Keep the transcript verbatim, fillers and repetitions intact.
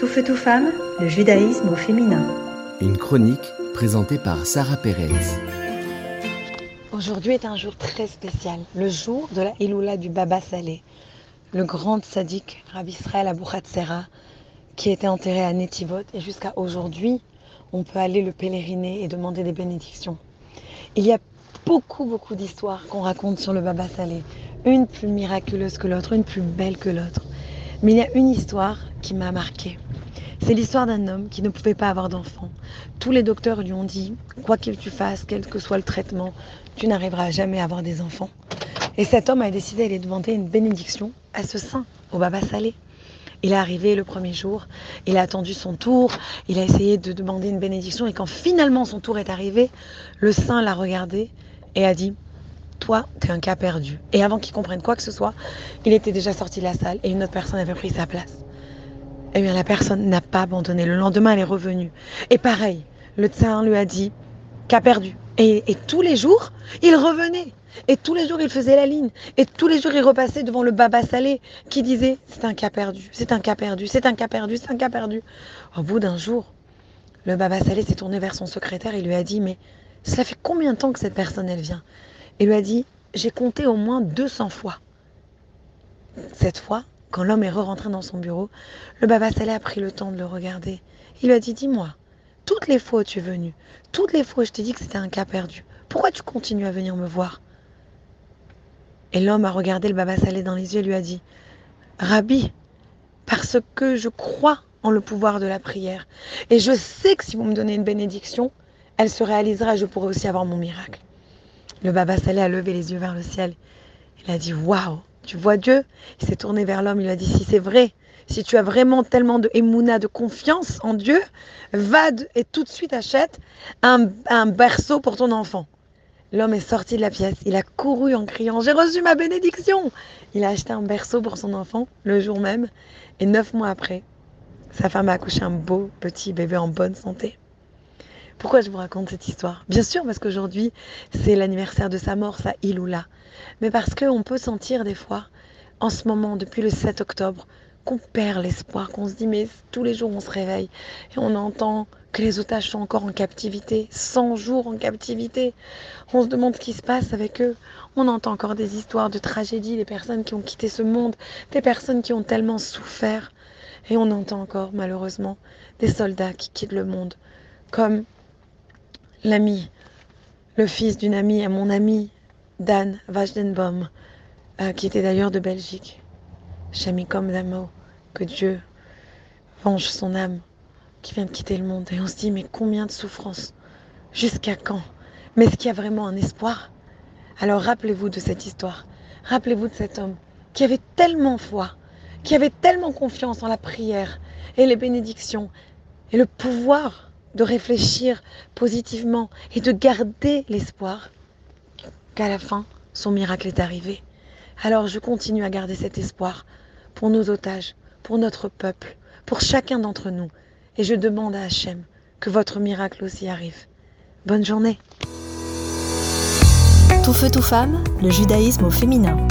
Tout feu, tout femme, le judaïsme au féminin. Une chronique présentée par Sarah Pérez. Aujourd'hui est un jour très spécial, le jour de la Hiloula du Baba Salé, le grand tsaddik Rabbi Israel Abi'hssira, qui était enterré à Netivot. Et jusqu'à aujourd'hui, on peut aller le pèleriner et demander des bénédictions. Il y a beaucoup, beaucoup d'histoires qu'on raconte sur le Baba Salé, une plus miraculeuse que l'autre, une plus belle que l'autre. Mais il y a une histoire qui m'a marquée. C'est l'histoire d'un homme qui ne pouvait pas avoir d'enfant. Tous les docteurs lui ont dit, quoi que tu fasses, quel que soit le traitement, tu n'arriveras jamais à avoir des enfants. Et cet homme a décidé d'aller demander une bénédiction à ce saint, au Baba Salé. Il est arrivé le premier jour, il a attendu son tour, il a essayé de demander une bénédiction, et quand finalement son tour est arrivé, le saint l'a regardé et a dit « Toi, t'es un cas perdu ». Et avant qu'il comprenne quoi que ce soit, il était déjà sorti de la salle et une autre personne avait pris sa place. Eh bien, la personne n'a pas abandonné. Le lendemain, elle est revenue. Et pareil, le saint lui a dit « Cas perdu ». Et, et tous les jours, il revenait. Et tous les jours, il faisait la ligne. Et tous les jours, il repassait devant le Baba Salé qui disait « C'est un cas perdu, c'est un cas perdu, c'est un cas perdu, c'est un cas perdu. » Au bout d'un jour, le Baba Salé s'est tourné vers son secrétaire et lui a dit « Mais cela fait combien de temps que cette personne, elle vient ?» Il lui a dit « J'ai compté au moins deux cents fois. » Cette fois, quand l'homme est re-rentré dans son bureau, le Baba Salé a pris le temps de le regarder. Il lui a dit « Dis-moi, toutes les fois où tu es venu, toutes les fois où je t'ai dit que c'était un cas perdu, pourquoi tu continues à venir me voir ?» Et l'homme a regardé le Baba Salé dans les yeux et lui a dit « Rabbi, parce que je crois en le pouvoir de la prière et je sais que si vous me donnez une bénédiction, elle se réalisera et je pourrai aussi avoir mon miracle. » Le Baba Salé a levé les yeux vers le ciel. Il a dit « Waouh, tu vois Dieu ?» Il s'est tourné vers l'homme, il a dit « Si c'est vrai, si tu as vraiment tellement de émouna, de confiance en Dieu, va et tout de suite achète un, un berceau pour ton enfant. » L'homme est sorti de la pièce, il a couru en criant « J'ai reçu ma bénédiction !» Il a acheté un berceau pour son enfant le jour même, et neuf mois après, sa femme a accouché un beau petit bébé en bonne santé. Pourquoi je vous raconte cette histoire ? Bien sûr, parce qu'aujourd'hui, c'est l'anniversaire de sa mort, sa Hiloula. Mais parce qu'on peut sentir des fois, en ce moment, depuis le sept octobre, qu'on perd l'espoir, qu'on se dit « Mais tous les jours, on se réveille et on entend » que les otages sont encore en captivité, cent jours en captivité. On se demande ce qui se passe avec eux. On entend encore des histoires de tragédies, des personnes qui ont quitté ce monde, des personnes qui ont tellement souffert. Et on entend encore, malheureusement, des soldats qui quittent le monde, comme l'ami, le fils d'une amie, à mon ami, Dan Vajdenbom, euh, qui était d'ailleurs de Belgique. Chamikom Damo, que Dieu venge son âme, qui vient de quitter le monde. Et on se dit, mais combien de souffrances ? Jusqu'à quand ? Mais est-ce qu'il y a vraiment un espoir ? Alors rappelez-vous de cette histoire. Rappelez-vous de cet homme qui avait tellement foi, qui avait tellement confiance en la prière et les bénédictions et le pouvoir de réfléchir positivement et de garder l'espoir, qu'à la fin, son miracle est arrivé. Alors je continue à garder cet espoir pour nos otages, pour notre peuple, pour chacun d'entre nous. Et je demande à Hachem que votre miracle aussi arrive. Bonne journée. Tout feu, tout femme, le judaïsme au féminin.